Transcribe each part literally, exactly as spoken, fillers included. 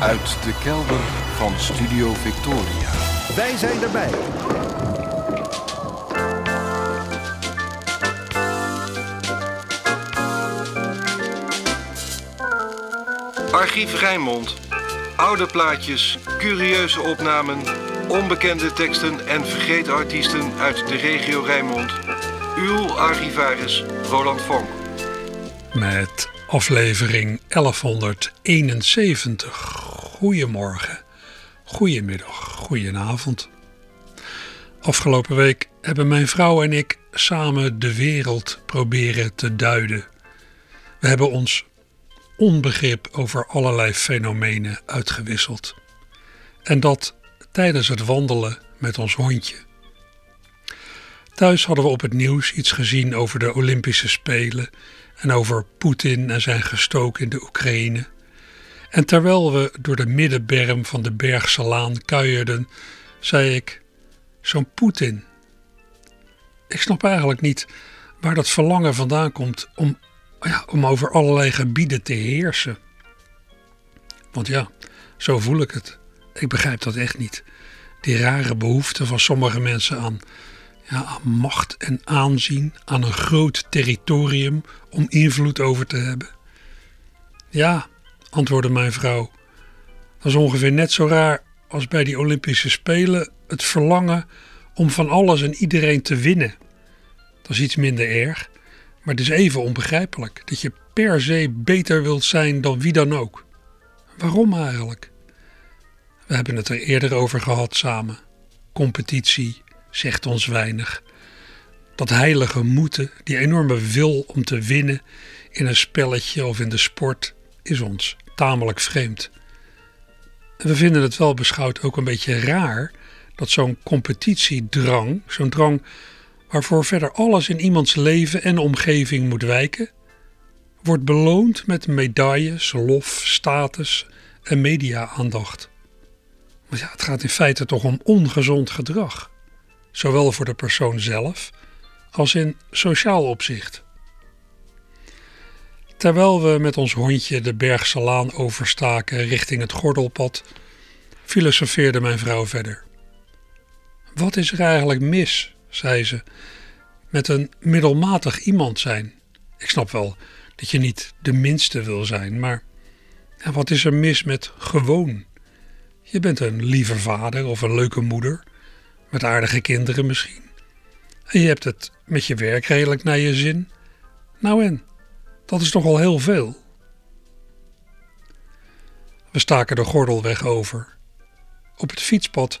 Uit de kelder van Studio Victoria. Wij zijn erbij. Archief Rijnmond. Oude plaatjes, curieuze opnamen, onbekende teksten en vergeten artiesten uit de regio Rijnmond. Uw archivaris Roland Fong. Met aflevering elfhonderdeenenzeventig. Goedemorgen, goedemiddag, goedenavond. Afgelopen week hebben mijn vrouw en ik samen de wereld proberen te duiden. We hebben ons onbegrip over allerlei fenomenen uitgewisseld. En dat tijdens het wandelen met ons hondje. Thuis hadden we op het nieuws iets gezien over de Olympische Spelen en over Poetin en zijn gestook in de Oekraïne. En terwijl we door de middenberm van de Bergse Laan kuierden, zei ik, zo'n Poetin. Ik snap eigenlijk niet waar dat verlangen vandaan komt om, ja, om over allerlei gebieden te heersen. Want ja, zo voel ik het. Ik begrijp dat echt niet. Die rare behoefte van sommige mensen aan, ja, aan macht en aanzien, aan een groot territorium om invloed over te hebben. Ja, antwoordde mijn vrouw. Dat is ongeveer net zo raar als bij die Olympische Spelen het verlangen om van alles en iedereen te winnen. Dat is iets minder erg, maar het is even onbegrijpelijk dat je per se beter wilt zijn dan wie dan ook. Waarom eigenlijk? We hebben het er eerder over gehad samen. Competitie zegt ons weinig. Dat heilige moeten, die enorme wil om te winnen in een spelletje of in de sport, is ons tamelijk vreemd. En we vinden het wel beschouwd ook een beetje raar dat zo'n competitiedrang, zo'n drang waarvoor verder alles in iemands leven en omgeving moet wijken, wordt beloond met medailles, lof, status en media-aandacht. Maar ja, het gaat in feite toch om ongezond gedrag, zowel voor de persoon zelf als in sociaal opzicht. Terwijl we met ons hondje de Bergse Laan overstaken richting het gordelpad, filosofeerde mijn vrouw verder. Wat is er eigenlijk mis, zei ze, met een middelmatig iemand zijn? Ik snap wel dat je niet de minste wil zijn, maar ja, wat is er mis met gewoon? Je bent een lieve vader of een leuke moeder, met aardige kinderen misschien. En je hebt het met je werk redelijk naar je zin. Nou en? Dat is toch al heel veel. We staken de gordelweg over. Op het fietspad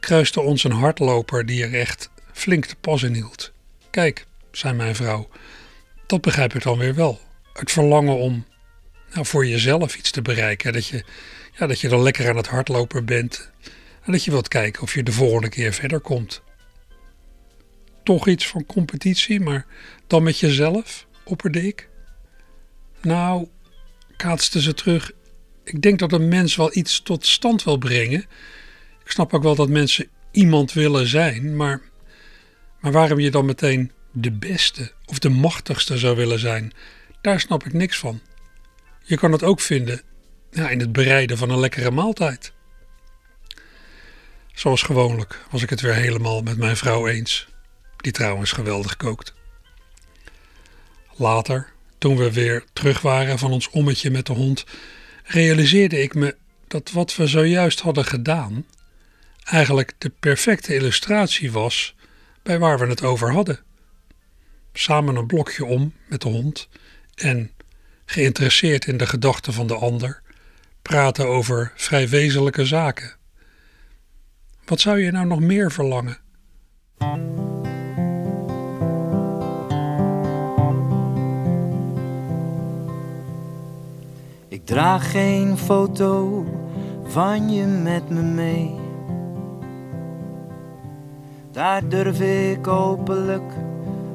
kruiste ons een hardloper die er echt flink te pas in hield. Kijk, zei mijn vrouw, dat begrijp ik dan weer wel. Het verlangen om nou, voor jezelf iets te bereiken. Dat je, ja, dat je dan lekker aan het hardlopen bent. En dat je wilt kijken of je de volgende keer verder komt. Toch iets van competitie, maar dan met jezelf, opperde ik. Nou, kaatste ze terug, ik denk dat een mens wel iets tot stand wil brengen. Ik snap ook wel dat mensen iemand willen zijn, maar, maar waarom je dan meteen de beste of de machtigste zou willen zijn, daar snap ik niks van. Je kan het ook vinden ja, in het bereiden van een lekkere maaltijd. Zoals gewoonlijk was ik het weer helemaal met mijn vrouw eens, die trouwens geweldig kookt. Later, toen we weer terug waren van ons ommetje met de hond, realiseerde ik me dat wat we zojuist hadden gedaan eigenlijk de perfecte illustratie was bij waar we het over hadden. Samen een blokje om met de hond en, geïnteresseerd in de gedachten van de ander, praten over vrij wezenlijke zaken. Wat zou je nou nog meer verlangen? Ik draag geen foto van je met me mee. Daar durf ik openlijk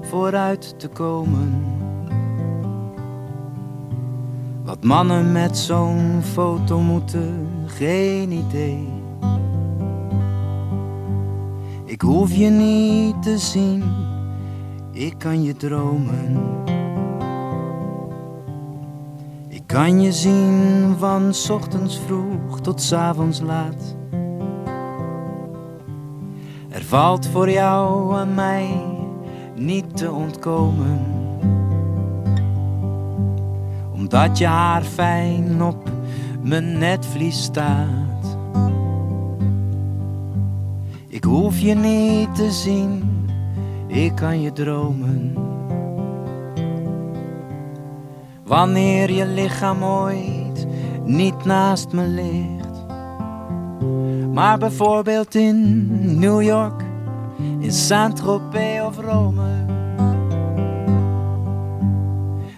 vooruit te komen. Wat mannen met zo'n foto moeten, geen idee. Ik hoef je niet te zien, ik kan je dromen. kan je zien van 's ochtends vroeg tot 's avonds laat. Er valt voor jou en mij niet te ontkomen, omdat je haar fijn op mijn netvlies staat. Ik hoef je niet te zien, ik kan je dromen. Wanneer je lichaam ooit niet naast me ligt, maar bijvoorbeeld in New York, in Saint-Tropez of Rome,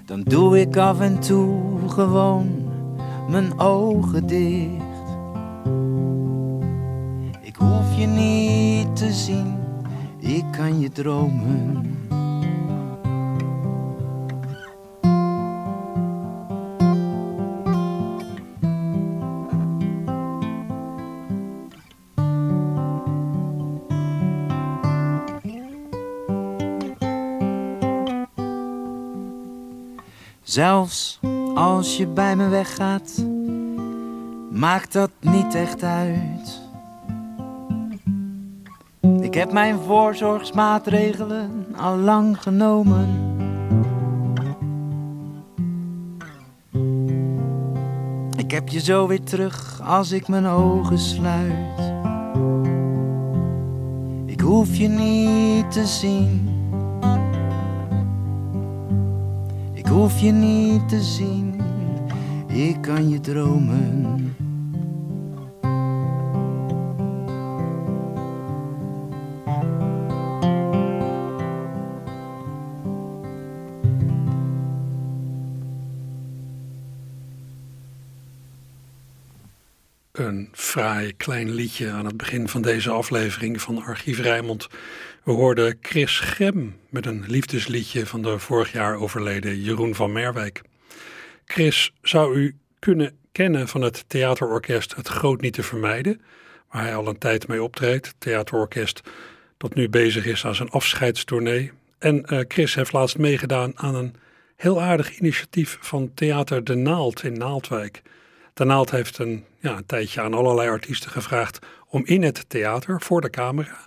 dan doe ik af en toe gewoon mijn ogen dicht. Ik hoef je niet te zien, ik kan je dromen. Zelfs als je bij me weggaat, maakt dat niet echt uit. Ik heb mijn voorzorgsmaatregelen al lang genomen. Ik heb je zo weer terug als ik mijn ogen sluit. Ik hoef je niet te zien. Ik hoef je niet te zien, ik kan je dromen. Een fraai klein liedje aan het begin van deze aflevering van Archief Rijnmond. We hoorden Chris Grem met een liefdesliedje van de vorig jaar overleden Jeroen van Merwijk. Chris zou u kunnen kennen van het theaterorkest Het Groot Niet Te Vermijden, waar hij al een tijd mee optreedt. Theaterorkest dat nu bezig is aan zijn afscheidstournee. En uh, Chris heeft laatst meegedaan aan een heel aardig initiatief van Theater De Naald in Naaldwijk. De Naald heeft een, ja, een tijdje aan allerlei artiesten gevraagd om in het theater, voor de camera,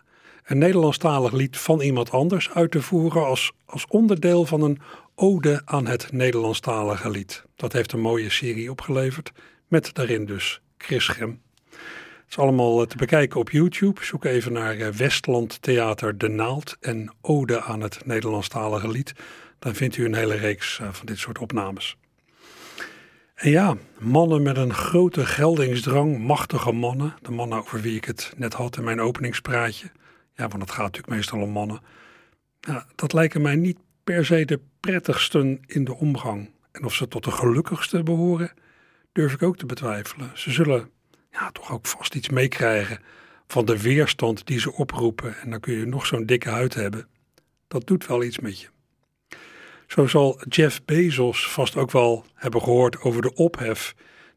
een Nederlandstalig lied van iemand anders uit te voeren als, als onderdeel van een ode aan het Nederlandstalige lied. Dat heeft een mooie serie opgeleverd, met daarin dus Chris Grem. Het is allemaal te bekijken op YouTube. Zoek even naar Westland Theater De Naald en ode aan het Nederlandstalige lied. Dan vindt u een hele reeks van dit soort opnames. En ja, mannen met een grote geldingsdrang, machtige mannen. De mannen over wie ik het net had in mijn openingspraatje. Ja, want het gaat natuurlijk meestal om mannen. Ja, dat lijken mij niet per se de prettigsten in de omgang. En of ze tot de gelukkigsten behoren, durf ik ook te betwijfelen. Ze zullen ja, toch ook vast iets meekrijgen van de weerstand die ze oproepen. En dan kun je nog zo'n dikke huid hebben. Dat doet wel iets met je. Zo zal Jeff Bezos vast ook wel hebben gehoord over de ophef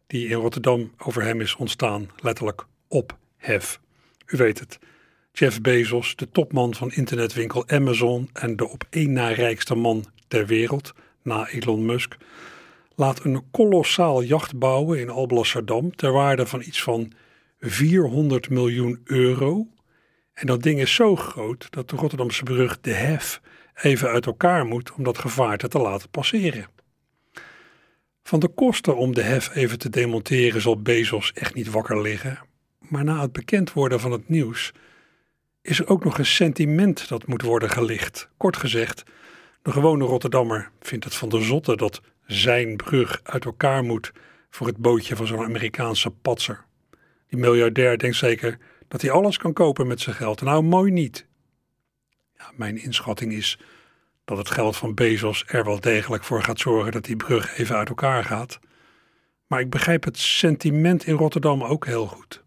die in Rotterdam over hem is ontstaan. Letterlijk ophef. U weet het. Jeff Bezos, de topman van internetwinkel Amazon en de op één na rijkste man ter wereld, na Elon Musk, laat een kolossaal jacht bouwen in Alblasserdam ter waarde van iets van vierhonderd miljoen euro. En dat ding is zo groot dat de Rotterdamse brug de Hef even uit elkaar moet om dat gevaarte te laten passeren. Van de kosten om de Hef even te demonteren zal Bezos echt niet wakker liggen, maar na het bekend worden van het nieuws is er ook nog een sentiment dat moet worden gelicht. Kort gezegd, de gewone Rotterdammer vindt het van de zotte dat zijn brug uit elkaar moet voor het bootje van zo'n Amerikaanse patser. Die miljardair denkt zeker dat hij alles kan kopen met zijn geld. Nou, mooi niet. Ja, mijn inschatting is dat het geld van Bezos er wel degelijk voor gaat zorgen dat die brug even uit elkaar gaat. Maar ik begrijp het sentiment in Rotterdam ook heel goed.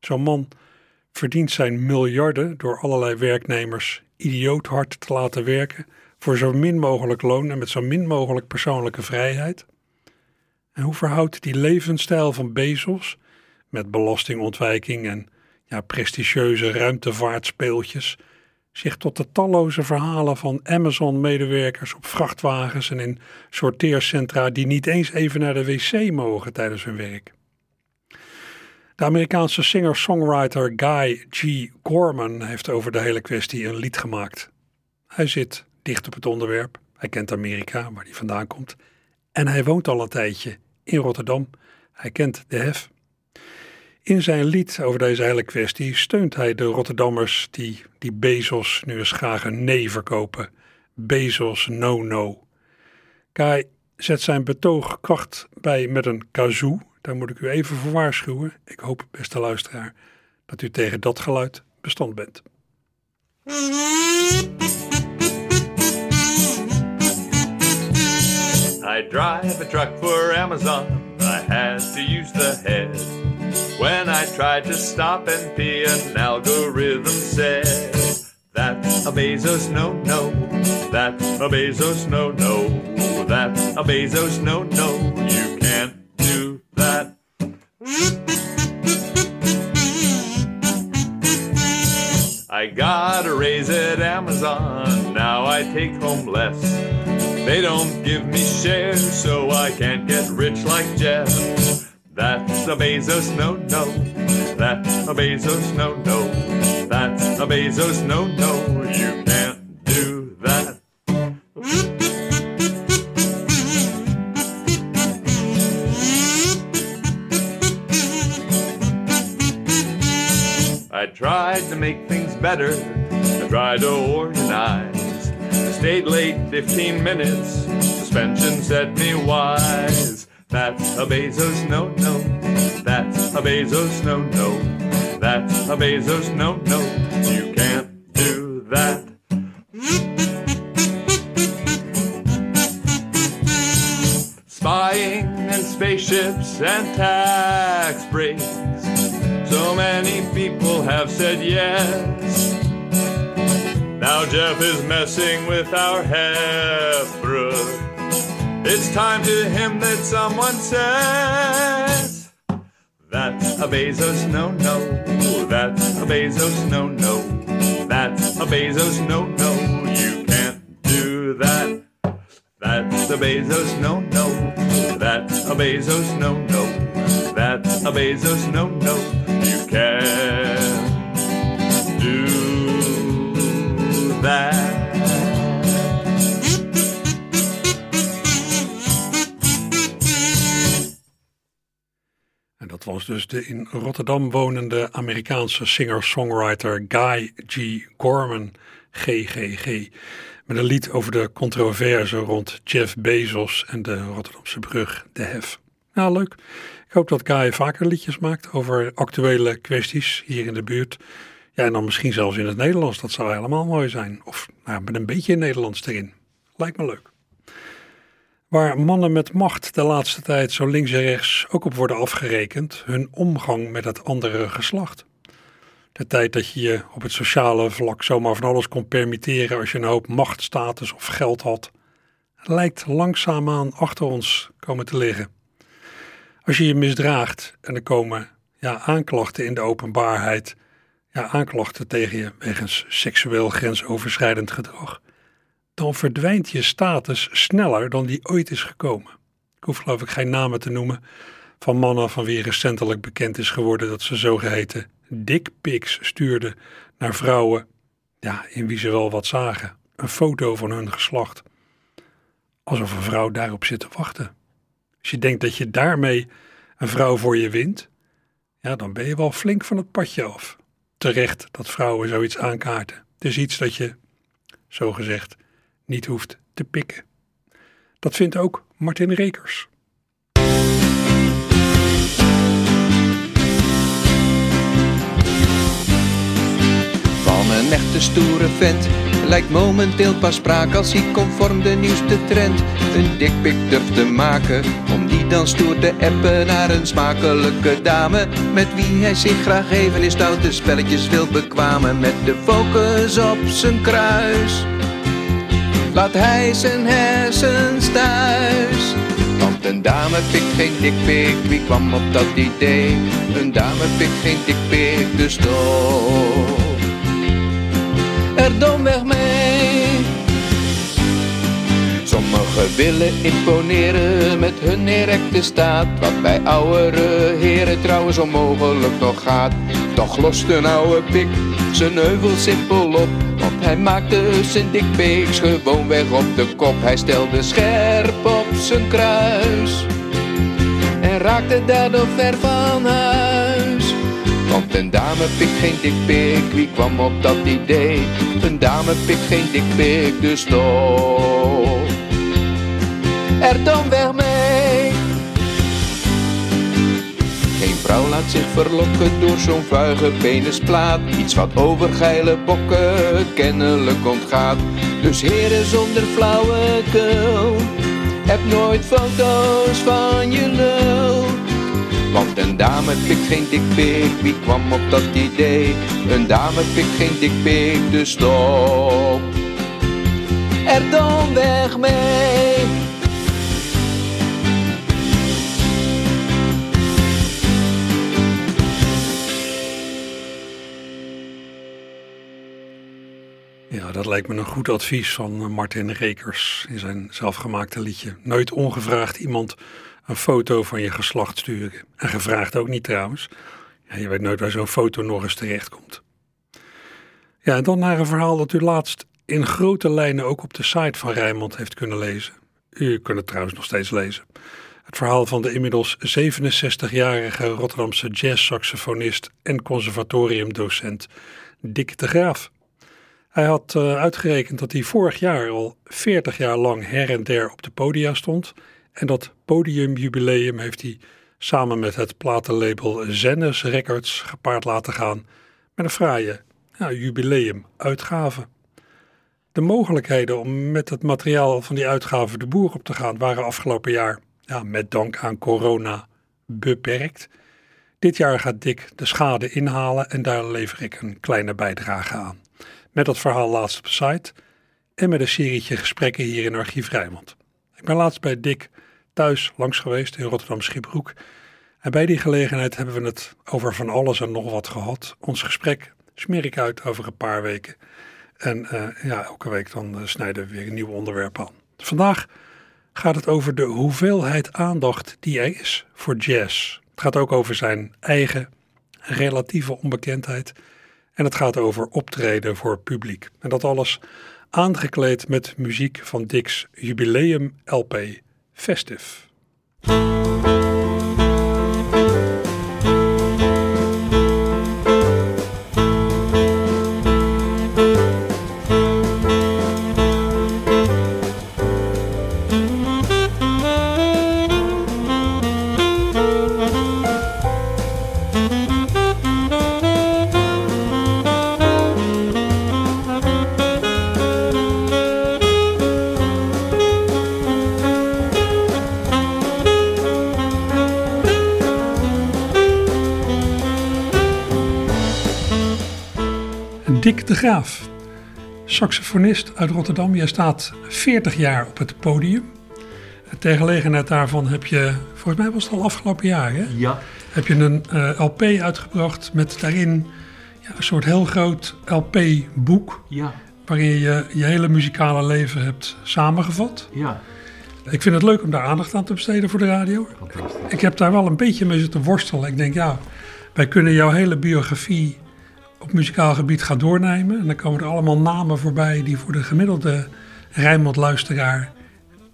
Zo'n man verdient zijn miljarden door allerlei werknemers idioot hard te laten werken voor zo min mogelijk loon en met zo min mogelijk persoonlijke vrijheid. En hoe verhoudt die levensstijl van Bezos met belastingontwijking en ja, prestigieuze ruimtevaartspeeltjes zich tot de talloze verhalen van Amazon-medewerkers op vrachtwagens en in sorteercentra die niet eens even naar de wc mogen tijdens hun werk. De Amerikaanse singer-songwriter Guy G. Gorman heeft over de hele kwestie een lied gemaakt. Hij zit dicht op het onderwerp, hij kent Amerika, waar hij vandaan komt, en hij woont al een tijdje in Rotterdam, hij kent de hef. In zijn lied over deze hele kwestie steunt hij de Rotterdammers die, die Bezos nu eens graag een nee verkopen. Bezos no no. Kai zet zijn betoog kracht bij met een kazoo. Daar moet ik u even voor waarschuwen. Ik hoop, beste luisteraar, dat u tegen dat geluid bestand bent. I drive a truck for Amazon. I had to use the head. When I tried to stop and pee, an algorithm said, that's a Bezos no-no, that's a Bezos no-no, that's a Bezos no-no, you can't do that. I got a raise at Amazon, now I take home less. They don't give me shares, so I can't get rich like Jeff. That's a Bezos no-no, that's a Bezos no-no, that's a Bezos no-no, you can't do that. I tried to make things better, I tried to organize, I stayed late fifteen minutes, suspension set me wise. That's a Bezos no-no, that's a Bezos no-no, that's a Bezos no-no, you can't do that. Spying and spaceships and tax breaks, so many people have said yes. Now Jeff is messing with our heffro. It's time to him that someone says, that's a Bezos no-no, that's a Bezos no-no, that's a Bezos no-no, you can't do that. That's a Bezos no-no, that's a Bezos no-no, that's a Bezos no-no, you can't do that. Dat was dus de in Rotterdam wonende Amerikaanse singer-songwriter Guy G. Gorman, G G G, met een lied over de controverse rond Jeff Bezos en de Rotterdamse brug, de hef. Nou, leuk. Ik hoop dat Guy vaker liedjes maakt over actuele kwesties hier in de buurt. Ja, en dan misschien zelfs in het Nederlands, dat zou helemaal mooi zijn. Of nou, met een beetje Nederlands erin. Lijkt me leuk. Waar mannen met macht de laatste tijd zo links en rechts ook op worden afgerekend, hun omgang met het andere geslacht. De tijd dat je je op het sociale vlak zomaar van alles kon permitteren als je een hoop macht, status of geld had, lijkt langzaamaan achter ons komen te liggen. Als je je misdraagt en er komen ja, aanklachten in de openbaarheid, ja, aanklachten tegen je wegens seksueel grensoverschrijdend gedrag, dan verdwijnt je status sneller dan die ooit is gekomen. Ik hoef geloof ik geen namen te noemen van mannen van wie recentelijk bekend is geworden dat ze zogeheten dickpics stuurden naar vrouwen, ja, in wie ze wel wat zagen. Een foto van hun geslacht. Alsof een vrouw daarop zit te wachten. Als je denkt dat je daarmee een vrouw voor je wint, ja, dan ben je wel flink van het padje af. Terecht dat vrouwen zoiets aankaarten. Het is iets dat je, zogezegd, niet hoeft te pikken. Dat vindt ook Martin Rekers. Van een echte stoere vent lijkt momenteel pas sprake als hij conform de nieuwste trend een dickpic durft te maken, om die dan stoer te appen naar een smakelijke dame met wie hij zich graag even in stoute spelletjes wil bekwamen, met de focus op zijn kruis. Laat hij zijn hersens thuis. Want een dame pikt geen dickpic, wie kwam op dat idee? Een dame pikt geen dickpic, dus toch. er domweg mee. Sommigen willen imponeren met hun erecte staat, wat bij oudere heren trouwens onmogelijk nog gaat. Toch lost een oude pik zijn heuvel simpel op, want hij maakte zijn dikpiks gewoon weg op de kop. Hij stelde scherp op zijn kruis en raakte daardoor ver van huis. Want een dame pikt geen dikpik, wie kwam op dat idee? Een dame pikt geen dikpik, dus toch er domweg mee. Geen vrouw laat zich verlokken door zo'n vuige penisplaat, iets wat overgeile bokken kennelijk ontgaat. Dus heren zonder flauwekul, heb nooit foto's van je lul. Want een dame pikt geen dikpik, wie kwam op dat idee? Een dame pikt geen dikpik, dus stop er domweg mee. Ja, dat lijkt me een goed advies van Martin Rekers in zijn zelfgemaakte liedje. Nooit ongevraagd iemand een foto van je geslacht sturen. En gevraagd ook niet trouwens. Ja, je weet nooit waar zo'n foto nog eens terechtkomt. Ja, en dan naar een verhaal dat u laatst in grote lijnen ook op de site van Rijnmond heeft kunnen lezen. U kunt het trouwens nog steeds lezen. Het verhaal van de inmiddels zevenenzestigjarige Rotterdamse jazzsaxofonist en conservatoriumdocent Dick de Graaf. Hij had uitgerekend dat hij vorig jaar al veertig jaar lang her en der op de podia stond. En dat podiumjubileum heeft hij samen met het platenlabel Zennis Records gepaard laten gaan met een fraaie ja, jubileumuitgave. De mogelijkheden om met het materiaal van die uitgave de boer op te gaan waren afgelopen jaar, ja, met dank aan corona, beperkt. Dit jaar gaat Dick de schade inhalen en daar lever ik een kleine bijdrage aan. Met dat verhaal laatst op de site en met een serietje gesprekken hier in Archief Rijnmond. Ik ben laatst bij Dick thuis langs geweest in Rotterdam-Schiebroek. En bij die gelegenheid hebben we het over van alles en nog wat gehad. Ons gesprek smeer ik uit over een paar weken. En uh, ja, elke week dan uh, snijden we weer een nieuw onderwerp aan. Vandaag gaat het over de hoeveelheid aandacht die er is voor jazz. Het gaat ook over zijn eigen relatieve onbekendheid. En het gaat over optreden voor publiek. En dat alles aangekleed met muziek van Dick's jubileum L P Festive. Dick de Graaf, saxofonist uit Rotterdam. Jij staat veertig jaar op het podium. Ter gelegenheid daarvan heb je, volgens mij was het al afgelopen jaar, hè? Ja. Heb je een uh, L P uitgebracht met daarin ja, een soort heel groot L P-boek. Ja. Waarin je je hele muzikale leven hebt samengevat. Ja. Ik vind het leuk om daar aandacht aan te besteden voor de radio. Fantastisch. Ik heb daar wel een beetje mee zitten worstelen. Ik denk, ja, wij kunnen jouw hele biografie op muzikaal gebied gaat doornemen. En dan komen er allemaal namen voorbij die voor de gemiddelde Rijnmond-luisteraar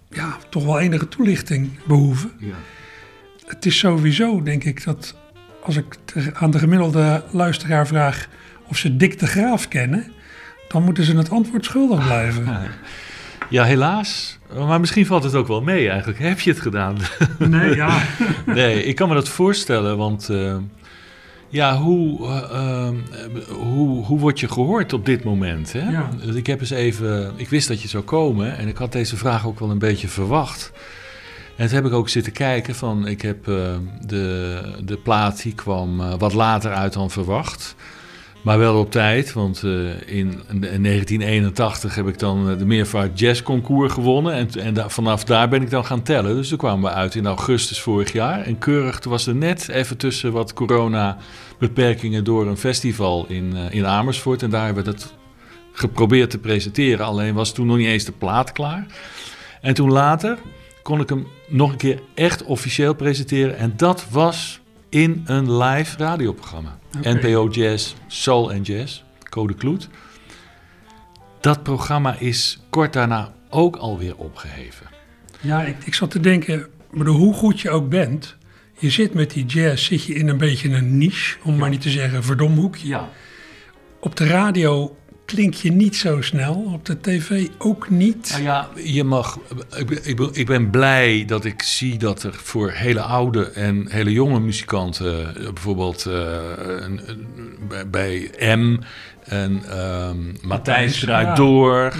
ja, toch wel enige toelichting behoeven. Ja. Het is sowieso, denk ik, dat als ik aan de gemiddelde luisteraar vraag of ze Dick de Graaf kennen, dan moeten ze het antwoord schuldig blijven. Ah, ja. Ja, helaas. Maar misschien valt het ook wel mee eigenlijk. Heb je het gedaan? Nee, ja. Nee, ik kan me dat voorstellen, want Uh... ja, hoe, uh, hoe, hoe word je gehoord op dit moment? Hè? Ja. Ik heb eens even, ik wist dat je zou komen en ik had deze vraag ook wel een beetje verwacht. En toen heb ik ook zitten kijken van, ik heb uh, de, de plaat, die kwam uh, wat later uit dan verwacht. Maar wel op tijd, want uh, in, in negentien eenentachtig heb ik dan uh, de Meervaart Jazz Concours gewonnen. En, en da- vanaf daar ben ik dan gaan tellen. Dus toen kwamen we uit in augustus vorig jaar. En keurig, toen was er net even tussen wat corona-beperkingen door een festival in, uh, in Amersfoort. En daar hebben we dat geprobeerd te presenteren. Alleen was toen nog niet eens de plaat klaar. En toen later kon ik hem nog een keer echt officieel presenteren. En dat was in een live radioprogramma. Okay. N P O Jazz, Soul and Jazz, Code Kloet. Dat programma is kort daarna ook alweer opgeheven. Ja, ik, ik zat te denken, maar hoe goed je ook bent, je zit met die jazz, zit je in een beetje een niche, om ja. maar niet te zeggen verdomhoekje. Ja. Op de radio klink je niet zo snel, op de tv ook niet. Nou ja, je mag, ik, ik, ik ben blij dat ik zie dat er voor hele oude en hele jonge muzikanten, bijvoorbeeld uh, een, een, bij M en uh, Matthijs draait ja. door. Ja.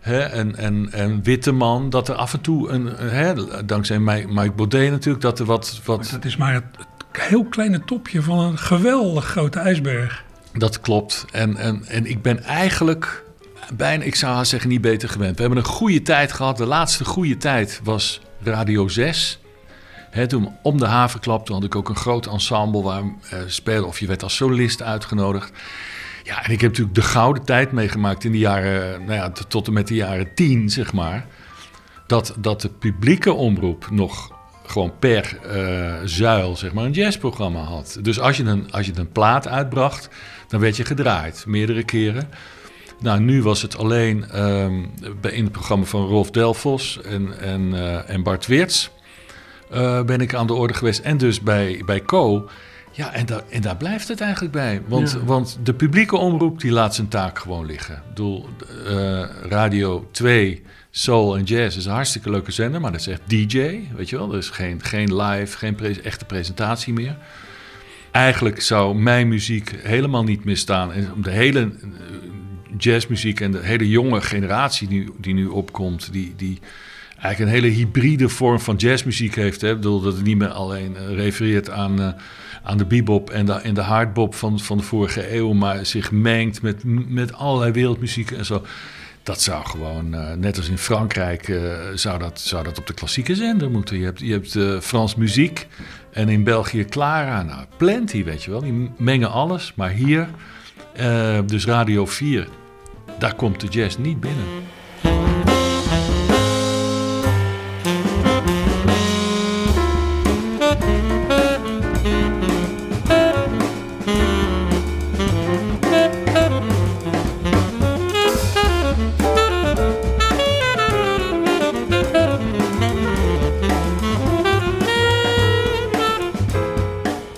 He, en, en, en Witteman, dat er af en toe, een, he, dankzij Mike Baudet natuurlijk, dat er wat... wat... Maar dat is maar het, het heel kleine topje van een geweldig grote ijsberg. Dat klopt. En, en, en ik ben eigenlijk bijna, ik zou haar zeggen, niet beter gewend. We hebben een goede tijd gehad. De laatste goede tijd was Radio zes. He, toen om de havenklap, toen had ik ook een groot ensemble waar we uh, spelen. Of je werd als solist uitgenodigd. Ja, en ik heb natuurlijk de gouden tijd meegemaakt in de jaren, nou ja, tot en met de jaren tien, zeg maar. Dat, dat de publieke omroep nog gewoon per uh, zuil, zeg maar, een jazzprogramma had. Dus als je, een, als je een plaat uitbracht, dan werd je gedraaid, meerdere keren. Nou, nu was het alleen uh, in het programma van Rolf Delfos en, en, uh, en Bart Weerts uh, ben ik aan de orde geweest. En dus bij, bij Co. Ja, en, da- en daar blijft het eigenlijk bij. Want, ja. want de publieke omroep die laat zijn taak gewoon liggen. Ik bedoel, uh, Radio twee, Soul en Jazz is een hartstikke leuke zender. Maar dat is echt D J, weet je wel. Er is geen, geen live, geen pre- echte presentatie meer. Eigenlijk zou mijn muziek helemaal niet misstaan. En de hele jazzmuziek en de hele jonge generatie die, die nu opkomt... die, die eigenlijk een hele hybride vorm van jazzmuziek heeft. Hè? Ik bedoel, dat het niet meer alleen uh, refereert aan... Uh, aan de bebop en de, en de hardbop van, van de vorige eeuw... maar zich mengt met, met allerlei wereldmuziek en zo. Dat zou gewoon, uh, net als in Frankrijk... Uh, zou, dat, zou dat op de klassieke zender moeten. Je hebt, je hebt uh, Frans muziek en in België Clara. Nou, plenty, weet je wel. Die mengen alles, maar hier, uh, dus Radio vier... daar komt de jazz niet binnen.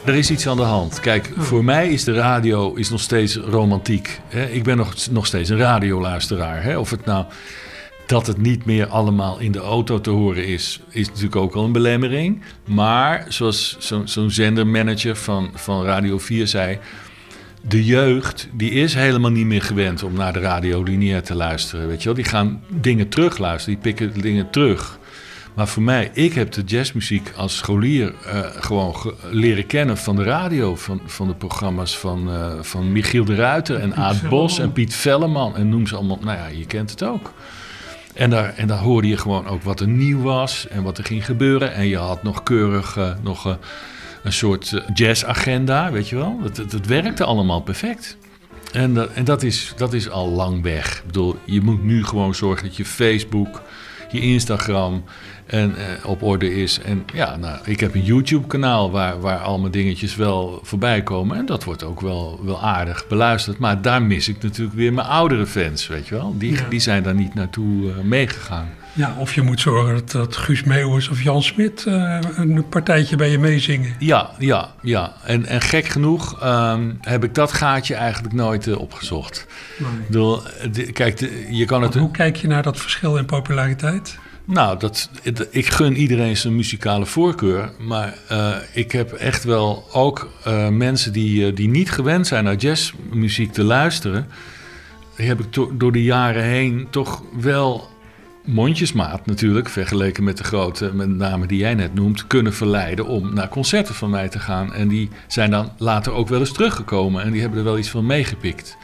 Er is iets aan de hand. Kijk, voor mij is de radio is nog steeds romantiek. Ik ben nog, nog steeds een radioluisteraar. Of het nou dat het niet meer allemaal in de auto te horen is... is natuurlijk ook al een belemmering. Maar zoals zo, zo'n zendermanager van, van Radio vier zei... de jeugd die is helemaal niet meer gewend om naar de radio lineair te luisteren. Weet je wel? Die gaan dingen terugluisteren, die pikken dingen terug... Maar voor mij, ik heb de jazzmuziek als scholier uh, gewoon ge- leren kennen van de radio. Van, van de programma's van, uh, van Michiel de Ruiter en Aad Bos en Piet Velleman. En noem ze allemaal, nou ja, je kent het ook. En daar, en daar hoorde je gewoon ook wat er nieuw was en wat er ging gebeuren. En je had nog keurig uh, nog, uh, een soort uh, jazz-agenda, weet je wel. Dat, dat, dat werkte allemaal perfect. En, dat, en dat, is, dat is al lang weg. Ik bedoel, je moet nu gewoon zorgen dat je Facebook... je Instagram en, eh, op orde is. En ja, nou, ik heb een YouTube-kanaal waar, waar al mijn dingetjes wel voorbij komen. En dat wordt ook wel, wel aardig beluisterd. Maar daar mis ik natuurlijk weer mijn oudere fans, weet je wel. Die, ja. die zijn daar niet naartoe uh, meegegaan. Ja, of je moet zorgen dat, dat Guus Meeuwers of Jan Smit uh, een partijtje bij je meezingen. Ja, ja, ja. En, en gek genoeg uh, heb ik dat gaatje eigenlijk nooit uh, opgezocht. Nee. Ik bedoel, de, kijk, de, je kan het... Hoe kijk je naar dat verschil in populariteit? Nou, dat, ik gun iedereen zijn muzikale voorkeur. Maar uh, ik heb echt wel ook uh, mensen die, uh, die niet gewend zijn naar jazzmuziek te luisteren. Die heb ik to- door de jaren heen toch wel... mondjesmaat natuurlijk, vergeleken met de grote met namen die jij net noemt... kunnen verleiden om naar concerten van mij te gaan. En die zijn dan later ook wel eens teruggekomen. En die hebben er wel iets van meegepikt.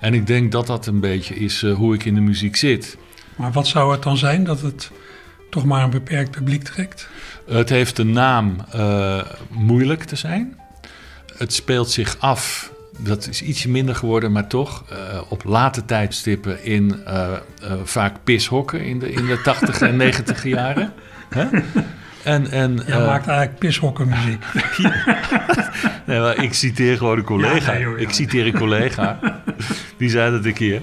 En ik denk dat dat een beetje is uh, hoe ik in de muziek zit. Maar wat zou het dan zijn dat het toch maar een beperkt publiek trekt? Het heeft de naam uh, moeilijk te zijn. Het speelt zich af dat is ietsje minder geworden, maar toch uh, op late tijdstippen in uh, uh, vaak pishokken in de, in de tachtig en negentiger jaren. Huh? En, en, Jij uh, maakt eigenlijk pishokkenmuziek. Nee, maar ik citeer gewoon een collega. Ja, nee, joh, ja. Ik citeer een collega. Die zei dat een keer.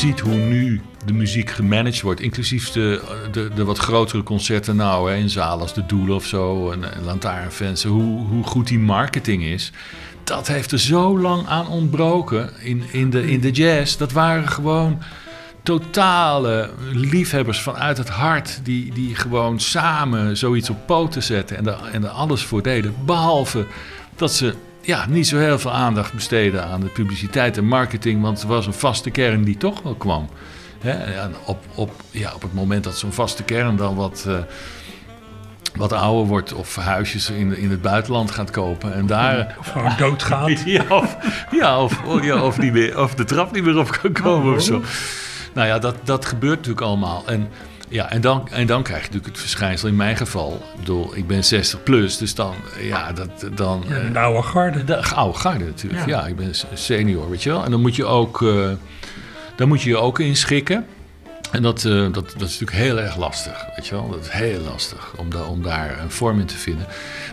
Ziet hoe nu de muziek gemanaged wordt, inclusief de, de, de wat grotere concerten nou hè, in zalen als de Doelen of zo, en, en Lantarenvenster, hoe, hoe goed die marketing is. Dat heeft er zo lang aan ontbroken in, in, de, in de jazz. Dat waren gewoon totale liefhebbers vanuit het hart die, die gewoon samen zoiets op poten zetten en er, en er alles voor deden, behalve dat ze... Ja, niet zo heel veel aandacht besteden aan de publiciteit en marketing, want er was een vaste kern die toch wel kwam. He, en op, op, ja, op het moment dat zo'n vaste kern dan wat, uh, wat ouder wordt of huisjes in, in het buitenland gaat kopen en daar... Of gewoon doodgaat. Ja, of, ja, of, ja of, niet meer, of de trap niet meer op kan komen oh, of zo. Nou ja, dat, dat gebeurt natuurlijk allemaal. En, ja, en dan, en dan krijg je natuurlijk het verschijnsel in mijn geval. Ik bedoel, ik ben zestig plus, dus dan... Ja, dat, dan ja, de oude garde. De oude garde natuurlijk, ja. ja. Ik ben senior, weet je wel. En dan moet je ook, uh, dan moet je, je ook inschikken. En dat, uh, dat, dat is natuurlijk heel erg lastig, weet je wel. Dat is heel lastig om, da- om daar een vorm in te vinden.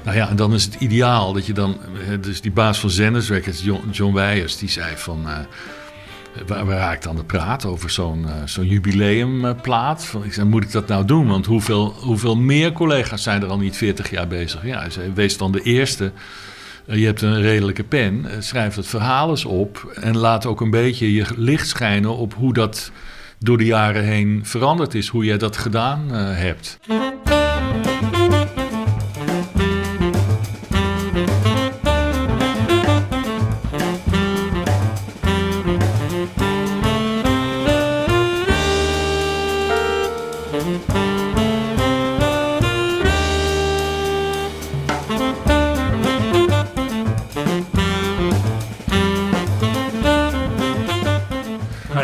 Nou ja, en dan is het ideaal dat je dan... Dus die baas van Zennis Records, John, John Weijers, die zei van... Uh, Waar, waar raak ik aan de praat over zo'n, uh, zo'n jubileumplaat? Van, ik zei, moet ik dat nou doen? Want hoeveel, hoeveel meer collega's zijn er al niet veertig jaar bezig? Ja, hij zei, wees dan de eerste. Uh, je hebt een redelijke pen. Uh, schrijf het verhaal eens op. En laat ook een beetje je licht schijnen op hoe dat door de jaren heen veranderd is. Hoe jij dat gedaan uh, hebt.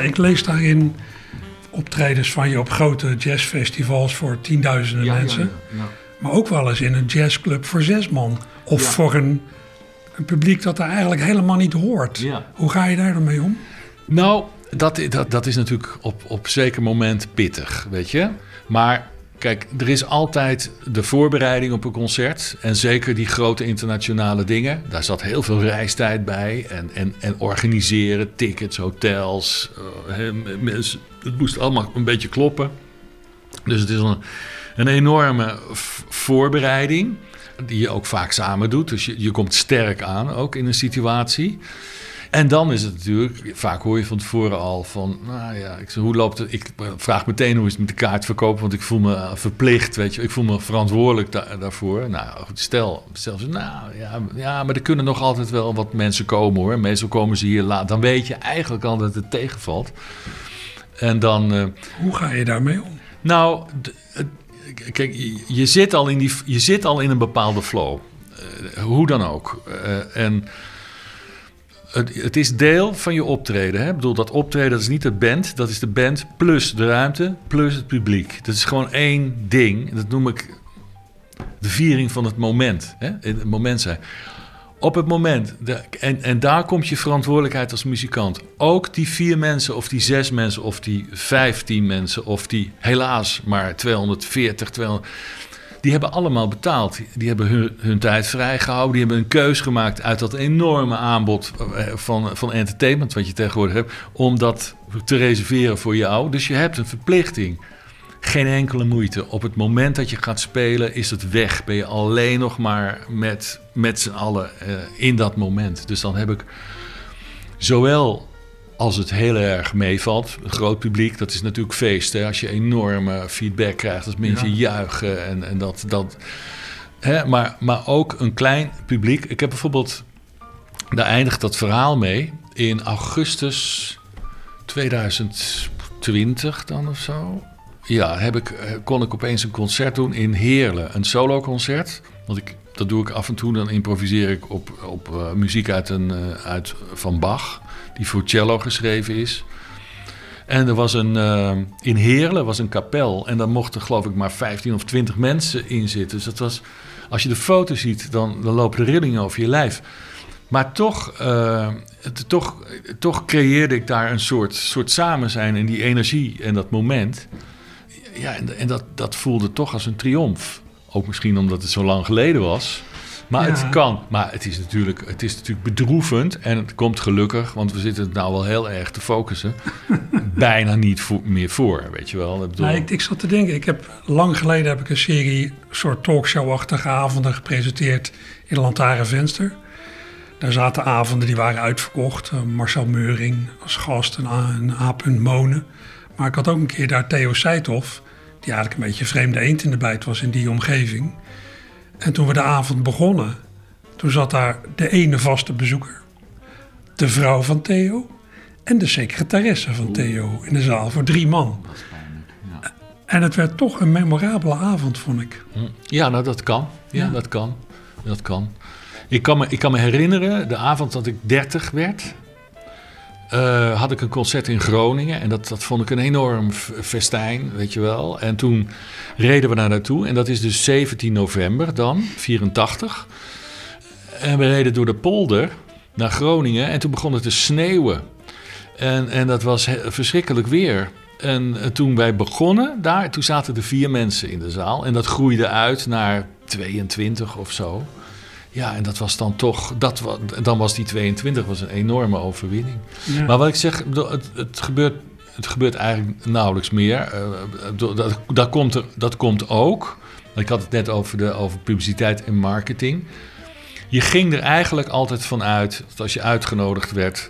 Ik lees daarin optredens van je op grote jazzfestivals voor tienduizenden ja, mensen. Ja, ja. Maar ook wel eens in een jazzclub voor zes man. Of ja. voor een, een publiek dat daar eigenlijk helemaal niet hoort. Ja. Hoe ga je daar dan mee om? Nou, dat, dat, dat is natuurlijk op, op zeker moment pittig, weet je. Maar kijk, er is altijd de voorbereiding op een concert. En zeker die grote internationale dingen. Daar zat heel veel reistijd bij. En, en, en organiseren, tickets, hotels. Uh, het moest allemaal een beetje kloppen. Dus het is een, een enorme v- voorbereiding. Die je ook vaak samen doet. Dus je, je komt sterk aan ook in een situatie. En dan is het natuurlijk, vaak hoor je van tevoren al van, nou ja, ik, hoe loopt het? Ik vraag meteen hoe is het met de kaart verkopen, want ik voel me verplicht, weet je, ik voel me verantwoordelijk da- daarvoor. Nou, stel, stel ze, nou ja, ja, maar er kunnen nog altijd wel wat mensen komen hoor. Meestal komen ze hier laat, dan weet je eigenlijk al dat het tegenvalt. En dan... Uh, hoe ga je daarmee om? Nou, d- d- kijk, je, je, zit al in die, je zit al in een bepaalde flow, uh, hoe dan ook. Uh, en... Het is deel van je optreden. Hè? Ik bedoel, dat optreden dat is niet de band. Dat is de band plus de ruimte plus het publiek. Dat is gewoon één ding. Dat noem ik de viering van het moment. Hè? Het moment zijn. Op het moment. De, en, en daar komt je verantwoordelijkheid als muzikant. Ook die vier mensen of die zes mensen of die vijftien mensen... of die helaas maar tweehonderdveertig, tweehonderd... Die hebben allemaal betaald. Die hebben hun, hun tijd vrijgehouden. Die hebben een keus gemaakt uit dat enorme aanbod van, van entertainment wat je tegenwoordig hebt. Om dat te reserveren voor jou. Dus je hebt een verplichting. Geen enkele moeite. Op het moment dat je gaat spelen is het weg. Ben je alleen nog maar met, met z'n allen uh, in dat moment. Dus dan heb ik zowel... Als het heel erg meevalt, een groot publiek, dat is natuurlijk feest. Hè? Als je enorme feedback krijgt, als mensen ja. juichen en, en dat. dat hè? Maar, maar ook een klein publiek. Ik heb bijvoorbeeld, daar eindigt dat verhaal mee, in augustus tweeduizend twintig dan of zo. Ja, heb ik, kon ik opeens een concert doen in Heerlen, een soloconcert. Want ik dat doe ik af en toe. Dan improviseer ik op, op uh, muziek uit, een, uh, uit van Bach, die voor cello geschreven is. En er was een, uh, in Heerlen was een kapel. En daar mochten geloof ik maar vijftien of twintig mensen in zitten. Dus dat was, als je de foto ziet, dan, dan lopen de rillingen over je lijf. Maar toch, uh, het, toch, toch creëerde ik daar een soort, soort samen zijn en die energie en dat moment. Ja, en, en dat, dat voelde toch als een triomf. Ook misschien omdat het zo lang geleden was. Maar ja. Het kan. Maar het is, natuurlijk, het is natuurlijk bedroevend. En het komt gelukkig, want we zitten het nou wel heel erg te focussen. bijna niet vo- meer voor, weet je wel. Ik, bedoel... nou, ik, ik zat te denken, ik heb, lang geleden heb ik een serie soort talkshow-achtige avonden gepresenteerd in Lantarenvenster. Daar zaten avonden die waren uitverkocht. Uh, Marcel Meuring als gast en A. Monen. Maar ik had ook een keer daar Theo Seithoff, die eigenlijk een beetje een vreemde eend in de bijt was in die omgeving. En toen we de avond begonnen, toen zat daar de ene vaste bezoeker. De vrouw van Theo en de secretaresse van Theo in de zaal voor drie man. En het werd toch een memorabele avond, vond ik. Ja, nou dat kan. Ja, ja. dat kan. Dat kan. Ik kan me, ik kan me herinneren, de avond dat ik dertig werd, Uh, had ik een concert in Groningen. En dat, dat vond ik een enorm festijn, weet je wel. En toen reden we daar naartoe. En dat is dus zeventien november dan, vierentachtig. En we reden door de polder naar Groningen. En toen begon het te sneeuwen. En, en dat was he- verschrikkelijk weer. En toen wij begonnen daar, toen zaten er vier mensen in de zaal. En dat groeide uit naar tweeëntwintig of zo. Ja, en dat was dan toch, dat was, dan was die tweeëntwintig was een enorme overwinning. Ja. Maar wat ik zeg, het, het, gebeurt, het gebeurt eigenlijk nauwelijks meer. Uh, dat, dat, komt er, dat komt ook. Ik had het net over, de, over publiciteit en marketing. Je ging er eigenlijk altijd van uit, dat als je uitgenodigd werd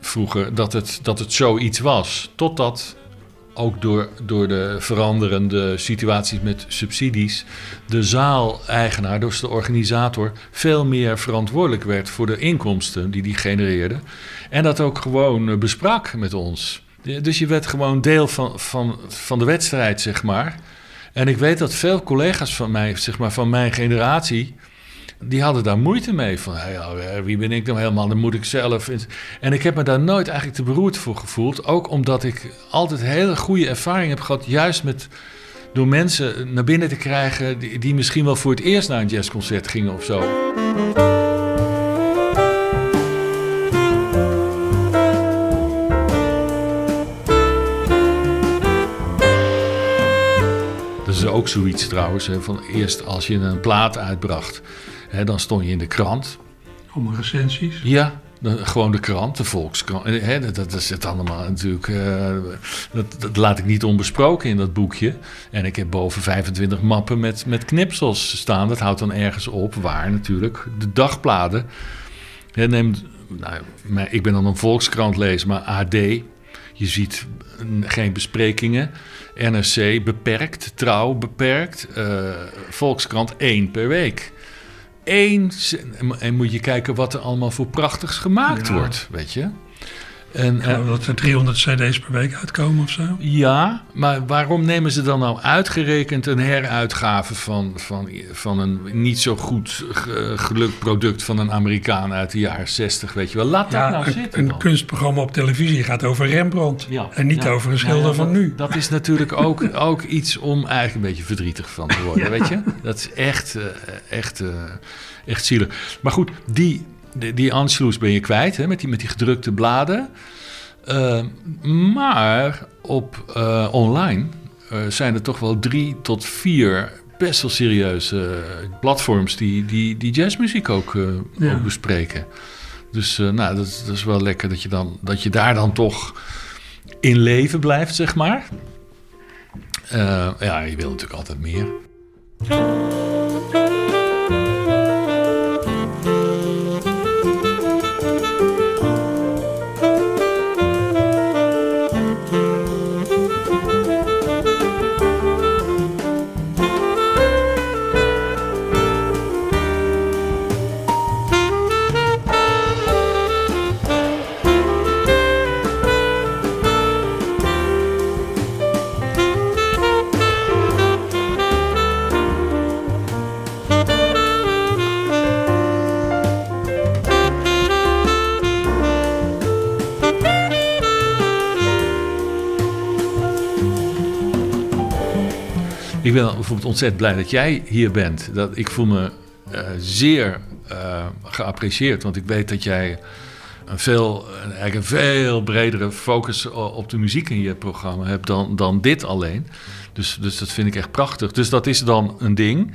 vroeger, dat het, dat het zoiets was. Totdat ook door, door de veranderende situaties met subsidies de zaaleigenaar, dus de organisator, veel meer verantwoordelijk werd voor de inkomsten die die genereerde. En dat ook gewoon besprak met ons. Dus je werd gewoon deel van, van, van de wedstrijd, zeg maar. En ik weet dat veel collega's van mij, zeg maar, van mijn generatie, die hadden daar moeite mee. Van, hey, wie ben ik nou helemaal, dan moet ik zelf. En ik heb me daar nooit eigenlijk te beroerd voor gevoeld. Ook omdat ik altijd hele goede ervaring heb gehad, juist met, door mensen naar binnen te krijgen die, die misschien wel voor het eerst naar een jazzconcert gingen of zo. Dat is ook zoiets trouwens, hè, van eerst als je een plaat uitbracht. He, dan stond je in de krant. Allemaal recensies? Ja, dan, gewoon de krant, de Volkskrant. He, dat, dat is het allemaal natuurlijk. Uh, dat, dat laat ik niet onbesproken in dat boekje. En ik heb boven vijfentwintig mappen met, met knipsels staan. Dat houdt dan ergens op. Waar natuurlijk de dagbladen. He, neem, nou, ik ben dan een Volkskrantlezer, maar A D. Je ziet geen besprekingen. N R C beperkt, Trouw beperkt. Uh, Volkskrant één per week. Eén, en moet je kijken wat er allemaal voor prachtigs gemaakt ja. wordt, weet je. En, ja, uh, dat er driehonderd cd's per week uitkomen of zo. Ja, maar waarom nemen ze dan nou uitgerekend een heruitgave van, van, van een niet zo goed gelukt product van een Amerikaan uit de jaren zestig, weet je wel. Laat ja, dat nou een, zitten. Een dan. kunstprogramma op televisie gaat over Rembrandt ja, en niet ja, over een schilder ja, van dat, nu. Dat is natuurlijk ook, ook iets om eigenlijk een beetje verdrietig van te worden, ja. weet je. Dat is echt, echt, echt zielig. Maar goed, die... Die, die Anschluss ben je kwijt, hè, met, die, met die gedrukte bladen. Uh, maar op uh, online uh, zijn er toch wel drie tot vier best wel serieuze platforms die, die, die jazzmuziek ook, uh, ja. ook bespreken. Dus uh, nou, dat, dat is wel lekker dat je, dan, dat je daar dan toch in leven blijft, zeg maar. Uh, ja, je wil natuurlijk altijd meer. Ik ben bijvoorbeeld ontzettend blij dat jij hier bent. Dat, ik voel me uh, zeer uh, geapprecieerd, want ik weet dat jij een veel, eigenlijk een veel bredere focus op de muziek in je programma hebt dan, dan dit alleen. Dus, dus dat vind ik echt prachtig. Dus dat is dan een ding.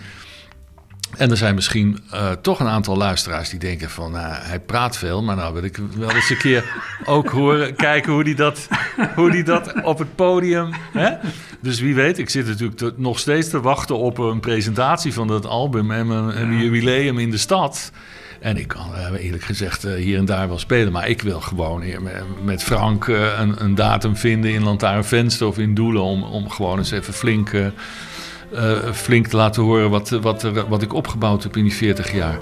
En er zijn misschien uh, toch een aantal luisteraars die denken van... Nou, hij praat veel, maar nou wil ik wel eens een keer ook horen... kijken hoe die dat, hoe die dat op het podium... Hè? Dus wie weet, ik zit natuurlijk te, nog steeds te wachten... op een presentatie van dat album en een, een jubileum in de stad... En ik kan eerlijk gezegd hier en daar wel spelen. Maar ik wil gewoon met Frank een, een datum vinden in Lantarenvenster of in Doelen... om, om gewoon eens even flink, uh, flink te laten horen wat, wat, wat ik opgebouwd heb in die veertig jaar.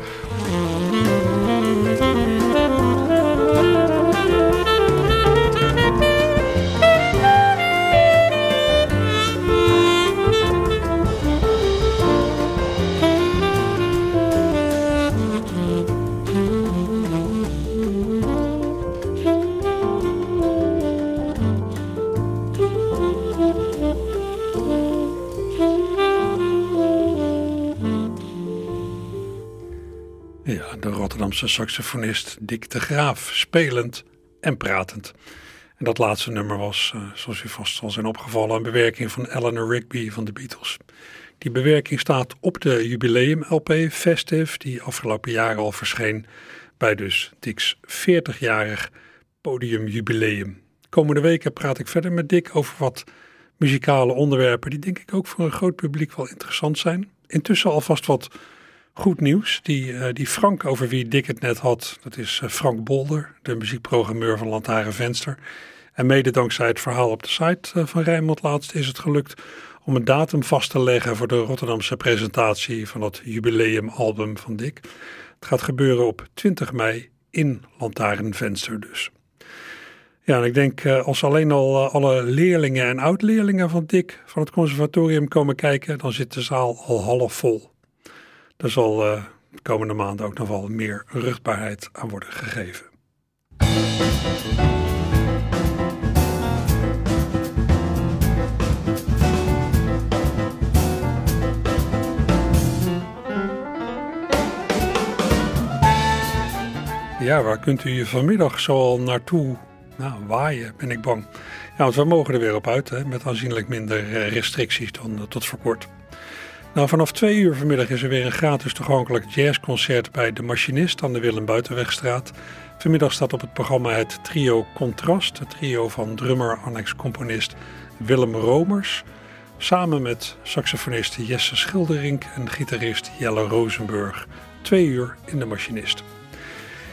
Saxofonist Dick de Graaf, spelend en pratend. En dat laatste nummer was, uh, zoals u vast zal zijn opgevallen, een bewerking van Eleanor Rigby van de Beatles. Die bewerking staat op de jubileum-L P Festive, die afgelopen jaar al verscheen bij dus Dick's veertigjarig podiumjubileum. Komende weken praat ik verder met Dick over wat muzikale onderwerpen die denk ik ook voor een groot publiek wel interessant zijn. Intussen alvast wat goed nieuws, die, uh, die Frank over wie Dick het net had, dat is uh, Frank Bolder, de muziekprogrammeur van Lantarenvenster. En mede dankzij het verhaal op de site uh, van Rijnmond laatst is het gelukt om een datum vast te leggen voor de Rotterdamse presentatie van het jubileumalbum van Dick. Het gaat gebeuren op twintig mei in Lantarenvenster dus. Ja, en ik denk uh, als alleen al uh, alle leerlingen en oud-leerlingen van Dick van het conservatorium komen kijken, dan zit de zaal al half vol. Er zal uh, de komende maanden ook nog wel meer ruchtbaarheid aan worden gegeven. Ja, waar kunt u vanmiddag zoal naartoe? Nou, waaien ben ik bang. Ja, want we mogen er weer op uit, hè, met aanzienlijk minder restricties dan uh, tot voor kort. Nou, vanaf twee uur vanmiddag is er weer een gratis toegankelijk jazzconcert bij De Machinist aan de Willem-Buitenwegstraat. Vanmiddag staat op het programma het trio Contrast, het trio van drummer annex-componist Willem Romers, samen met saxofonist Jesse Schilderink en gitarist Jelle Rosenburg. Twee uur in De Machinist.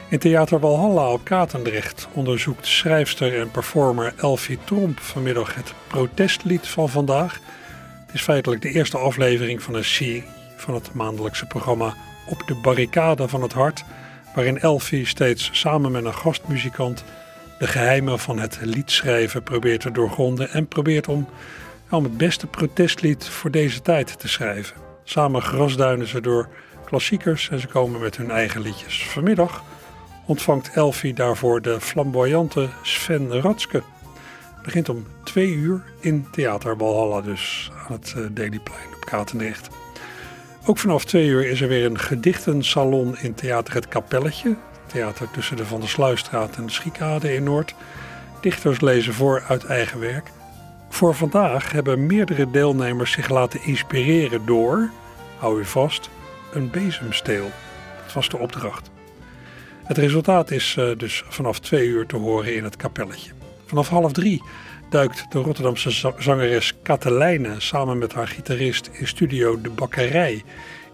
In Theater Walhalla op Katendrecht onderzoekt schrijfster en performer Elfie Tromp vanmiddag het protestlied van vandaag. Het is feitelijk de eerste aflevering van een serie van het maandelijkse programma Op de Barricade van het Hart, waarin Elfie steeds samen met een gastmuzikant de geheimen van het liedschrijven probeert te doorgronden en probeert om, om het beste protestlied voor deze tijd te schrijven. Samen grasduinen ze door klassiekers en ze komen met hun eigen liedjes. Vanmiddag ontvangt Elfie daarvoor de flamboyante Sven Ratske. Het begint om twee uur in Theater Walhalla, dus aan het Dailyplein op Katendrecht. Ook vanaf twee uur is er weer een gedichtensalon in Theater Het Kapelletje. Theater tussen de Van der Sluisstraat en de Schiekade in Noord. Dichters lezen voor uit eigen werk. Voor vandaag hebben meerdere deelnemers zich laten inspireren door, hou u vast, een bezemsteel. Dat was de opdracht. Het resultaat is dus vanaf twee uur te horen in het kapelletje. Vanaf half drie duikt de Rotterdamse zangeres Katelijne samen met haar gitarist in Studio De Bakkerij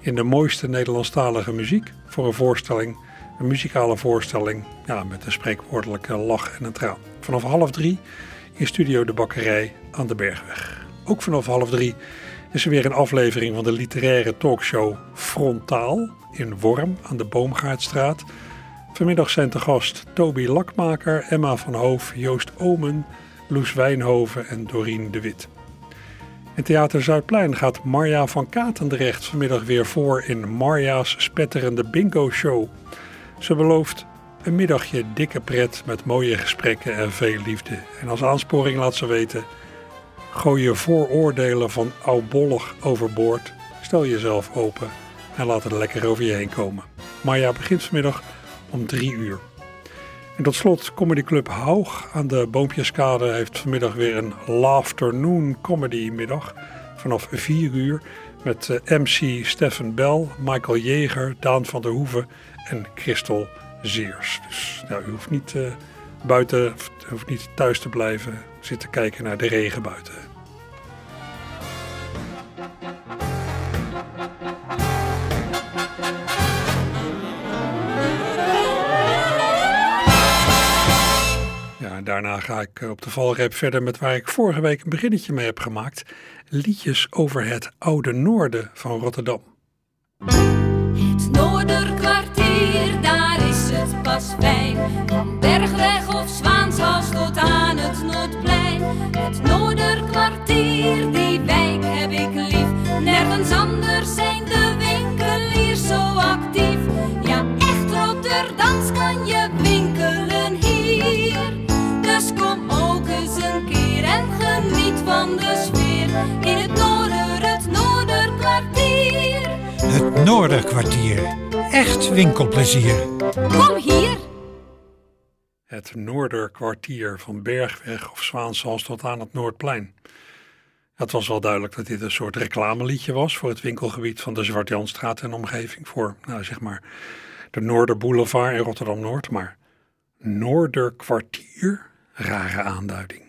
in de mooiste Nederlandstalige muziek voor een voorstelling, een muzikale voorstelling, ja, met een spreekwoordelijke lach en een traan. Vanaf half drie in Studio De Bakkerij aan de Bergweg. Ook vanaf half drie is er weer een aflevering van de literaire talkshow Frontaal in Worm aan de Boomgaardstraat. Vanmiddag zijn te gast Toby Lakmaker, Emma van Hoof, Joost Omen, Loes Wijnhoven en Dorien de Wit. In Theater Zuidplein gaat Marja van Katendrecht vanmiddag weer voor in Marja's spetterende bingo show. Ze belooft een middagje dikke pret met mooie gesprekken en veel liefde. En als aansporing laat ze weten, Gooi je vooroordelen van oudbollig overboord, stel jezelf open en laat het lekker over je heen komen. Maya begint vanmiddag om drie uur. En tot slot Comedy Club Haug aan de Boompjeskade heeft vanmiddag weer een Laughternoon comedy middag vanaf vier uur met M C Stefan Bell, Michael Jeger, Daan van der Hoeven en Christel Zeers. Dus nou, u hoeft niet uh, buiten, u hoeft niet thuis te blijven zitten kijken naar de regen buiten. Daarna ga ik op de valreep verder met waar ik vorige week een beginnetje mee heb gemaakt. Liedjes over het oude noorden van Rotterdam. Het Noorderkwartier, daar is het pas fijn. Van Bergweg of Zwaanshals tot aan het Noordplein. Het Noorderkwartier, die wijk heb ik lief. Nergens anders zijn de winkeliers zo actief. Ja, echt Rotterdams kan je winkelen hier. Dus kom ook eens een keer en geniet van de sfeer in het noorden, het Noorderkwartier. Het Noorderkwartier, echt winkelplezier. Kom hier! Het Noorderkwartier, van Bergweg of Zwaanshals tot aan het Noordplein. Het was wel duidelijk dat dit een soort reclameliedje was voor het winkelgebied van de Zwart-Janstraat en omgeving, voor, nou zeg maar, de Noorderboulevard in Rotterdam-Noord, maar Noorderkwartier? Rare aanduiding.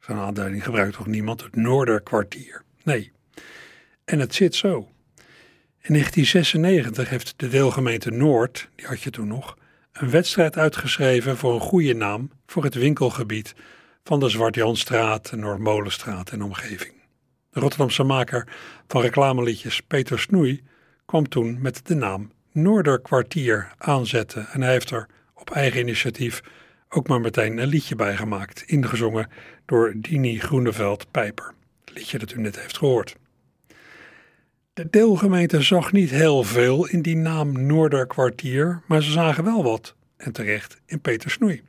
Zo'n aanduiding gebruikt toch niemand? Het Noorderkwartier. Nee. En het zit zo. In negentien zesennegentig heeft de deelgemeente Noord, die had je toen nog, een wedstrijd uitgeschreven voor een goede naam voor het winkelgebied van de Zwart-Janstraat, de Noordmolenstraat en omgeving. De Rotterdamse maker van reclameliedjes Peter Snoei kwam toen met de naam Noorderkwartier aanzetten en hij heeft er op eigen initiatief ook maar meteen een liedje bijgemaakt, ingezongen door Dini Groeneveld-Pijper. Het liedje dat u net heeft gehoord. De deelgemeente zag niet heel veel in die naam Noorderkwartier, maar ze zagen wel wat, en terecht, in Peter Snoei.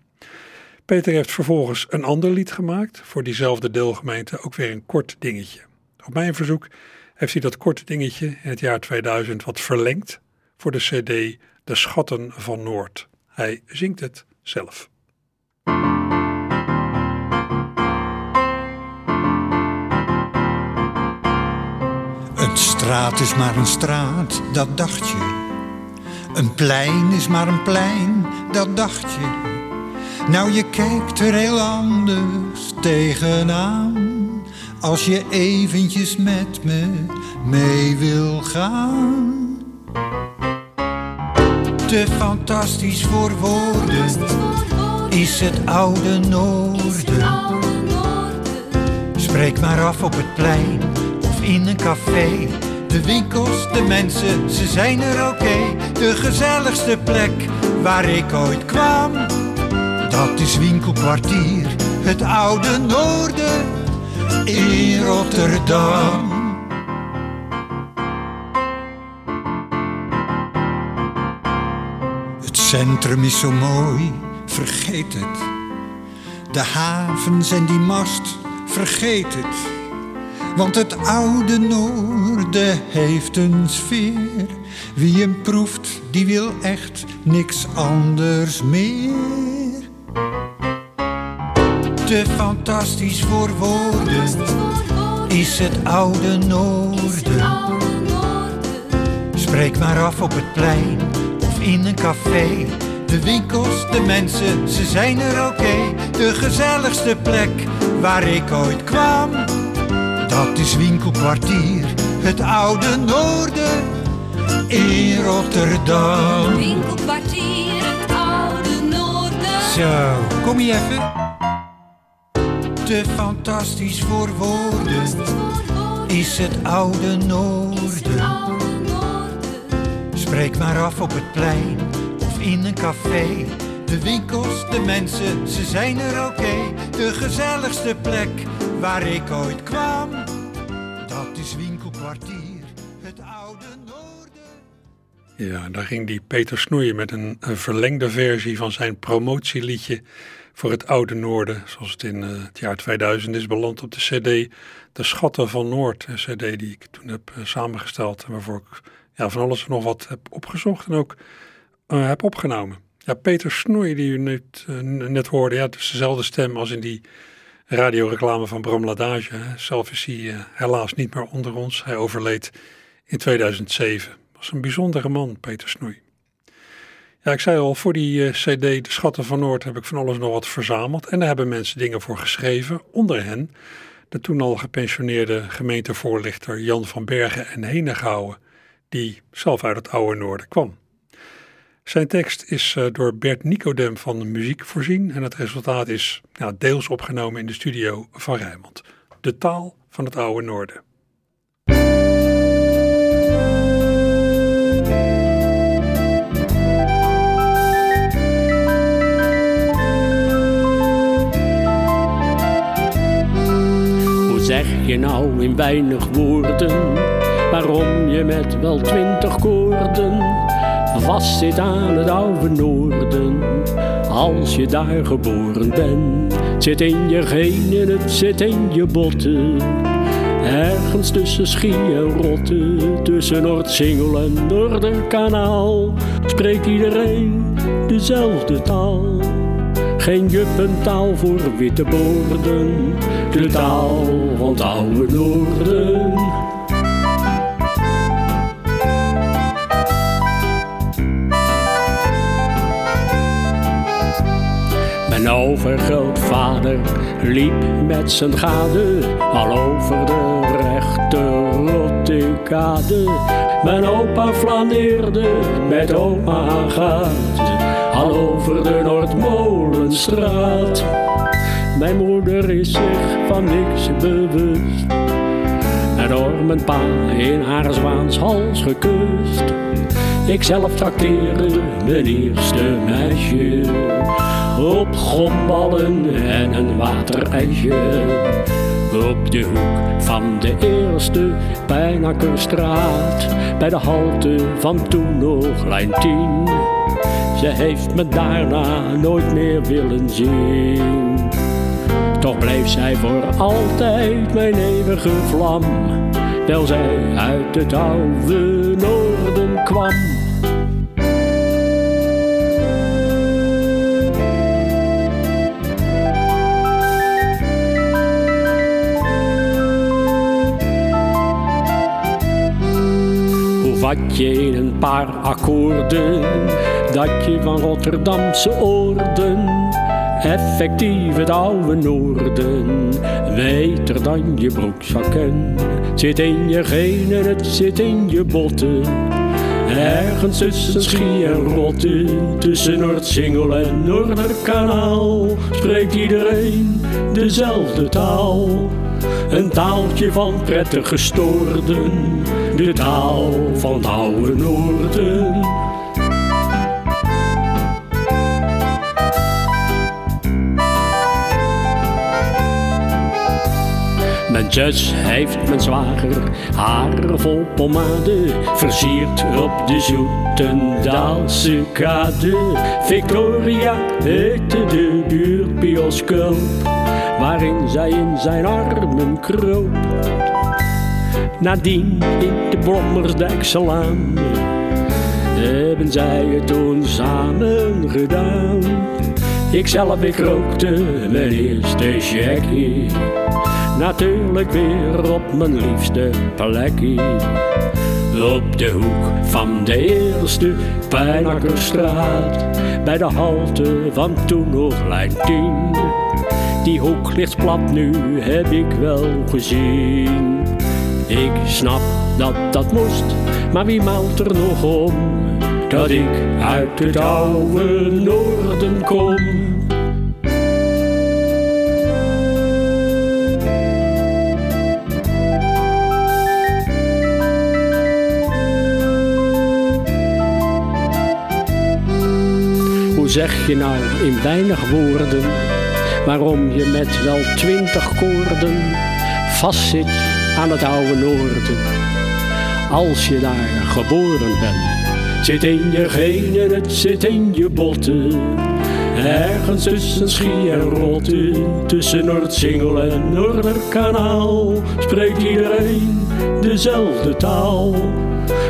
Peter heeft vervolgens een ander lied gemaakt, voor diezelfde deelgemeente ook weer een kort dingetje. Op mijn verzoek heeft hij dat korte dingetje in het jaar tweeduizend wat verlengd voor de cd De Schatten van Noord. Hij zingt het zelf. Een straat is maar een straat, dat dacht je. Een plein is maar een plein, dat dacht je. Nou, je kijkt er heel anders tegenaan. Als je eventjes met me mee wil gaan. Te fantastisch voor woorden is het oude noorden. Spreek maar af op het plein of in een café. De winkels, de mensen, ze zijn er oké. De gezelligste plek waar ik ooit kwam. Dat is winkelkwartier, het oude noorden in Rotterdam. Het centrum is zo mooi, vergeet het. De havens en die mast, vergeet het. Want het oude noorden heeft een sfeer. Wie hem proeft, die wil echt niks anders meer. Te fantastisch voor woorden is het oude noorden. Spreek maar af op het plein. In een café, de winkels, de mensen, ze zijn er oké. De gezelligste plek waar ik ooit kwam. Dat is winkelkwartier, het oude noorden in Rotterdam. Winkelkwartier, het oude noorden. Zo, kom je even. Te fantastisch voor woorden is het oude noorden. Spreek maar af op het plein of in een café. De winkels, de mensen, ze zijn er oké. De gezelligste plek waar ik ooit kwam. Dat is winkelkwartier, het oude noorden. Ja, daar ging die Peter snoeien met een, een verlengde versie van zijn promotieliedje voor het Oude Noorden, zoals het in uh, het jaar tweeduizend is beland op de cd De Schatten van Noord, een cd die ik toen heb uh, samengesteld en waarvoor ik ja, van alles en nog wat heb opgezocht en ook uh, heb opgenomen. Ja, Peter Snoei, die u net, uh, net hoorde, ja, het is dezelfde stem als in die radioreclame van Bram Ladage. Hè. Zelf is hij uh, helaas niet meer onder ons. Hij overleed in tweeduizend zeven. Was een bijzondere man, Peter Snoei. Ja, ik zei al, voor die uh, cd De Schatten van Noord heb ik van alles nog wat verzameld. En daar hebben mensen dingen voor geschreven. Onder hen de toen al gepensioneerde gemeentevoorlichter Jan van Bergen en Henegouwen, die zelf uit het Oude Noorden kwam. Zijn tekst is uh, door Bert Nicodem van de muziek voorzien en het resultaat is ja, deels opgenomen in de studio van Rijnmond. De taal van het Oude Noorden. Hoe zeg je nou in weinig woorden waarom je met wel twintig koorden vast zit aan het oude noorden? Als je daar geboren bent, zit in je genen, het zit in je botten. Ergens tussen Schie en Rotte, tussen Noord-Singel en Noorderkanaal, spreekt iedereen dezelfde taal. Geen juppentaal voor witte boorden, de taal van het oude noorden. Mijn overgrootvader liep met zijn gade al over de rechte Rottekade. Mijn opa flaneerde met oma gaat al over de Noordmolenstraat. Mijn moeder is zich van niks bewust en door mijn pa in haar zwaanshals gekust. Ikzelf trakteerde mijn eerste meisje op gomballen en een waterijsje. Op de hoek van de eerste Pijnakkerstraat, bij de halte van toen nog lijn tien. Ze heeft me daarna nooit meer willen zien. Toch bleef zij voor altijd mijn eeuwige vlam, terwijl zij uit het oude noorden kwam. Wat je in een paar akkoorden, dat je van Rotterdamse oorden, effectief het oude noorden, wijder dan je broekzak kent. Zit in je genen, het zit in je botten. Ergens tussen Schie en Rotte, tussen Noord-Singel en Noorderkanaal, spreekt iedereen dezelfde taal. Een taaltje van prettig gestoorden, de taal van het oude noorden. Mijn zus heeft mijn zwager haar vol pomade, versierd op de Zoetendaalse kade. Victoria heette de buurtbioscoop, waarin zij in zijn armen kroop. Nadien in de Blommersdijkse laan hebben zij het toen samen gedaan. Ikzelf, ik rookte mijn eerste shaggy, natuurlijk weer op mijn liefste plekje. Op de hoek van de eerste Pijnakkerstraat, bij de halte van toen nog lijn tien. Die hoek ligt plat nu, heb ik wel gezien. Ik snap dat dat moest, maar wie maalt er nog om dat ik uit het oude noorden kom? Hoe zeg je nou in weinig woorden waarom je met wel twintig koorden vastzit aan het oude noorden? Als je daar geboren bent, Het zit in je genen, het zit in je botten. Ergens tussen Schie en Rotte, tussen Noordsingel en Noorderkanaal, spreekt iedereen dezelfde taal.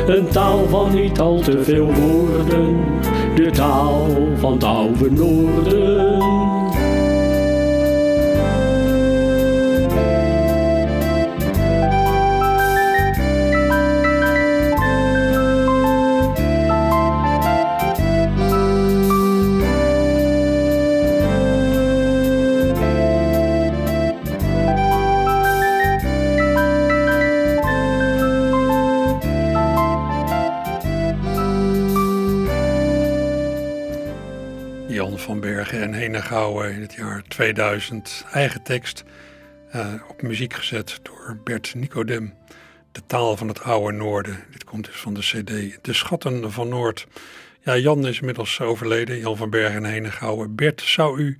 Een taal van niet al te veel woorden, de taal van het oude Noorden. In het jaar tweeduizend, eigen tekst, uh, op muziek gezet door Bert Nicodem. De taal van het oude Noorden. Dit komt dus van de cd De Schatten van Noord. Ja, Jan is inmiddels overleden, Jan van Berg en Henegouwen. Bert zou u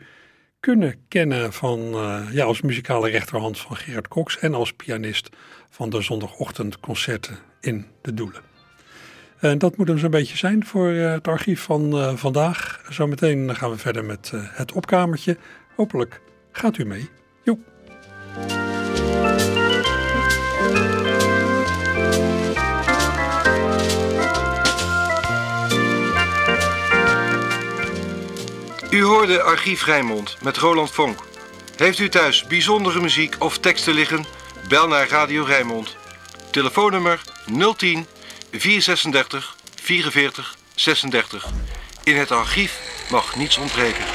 kunnen kennen van, uh, ja, als muzikale rechterhand van Gerard Cox en als pianist van de zondagochtendconcerten in de Doelen. En dat moet hem zo'n beetje zijn voor het archief van uh, vandaag. Zometeen gaan we verder met uh, het opkamertje. Hopelijk gaat u mee. Joep. U hoorde Archief Rijnmond met Roland Fong. Heeft u thuis bijzondere muziek of teksten liggen? Bel naar Radio Rijnmond. Telefoonnummer nul tien... vierhonderdzesendertig, vierenveertig, zesendertig. In het archief mag niets ontbreken.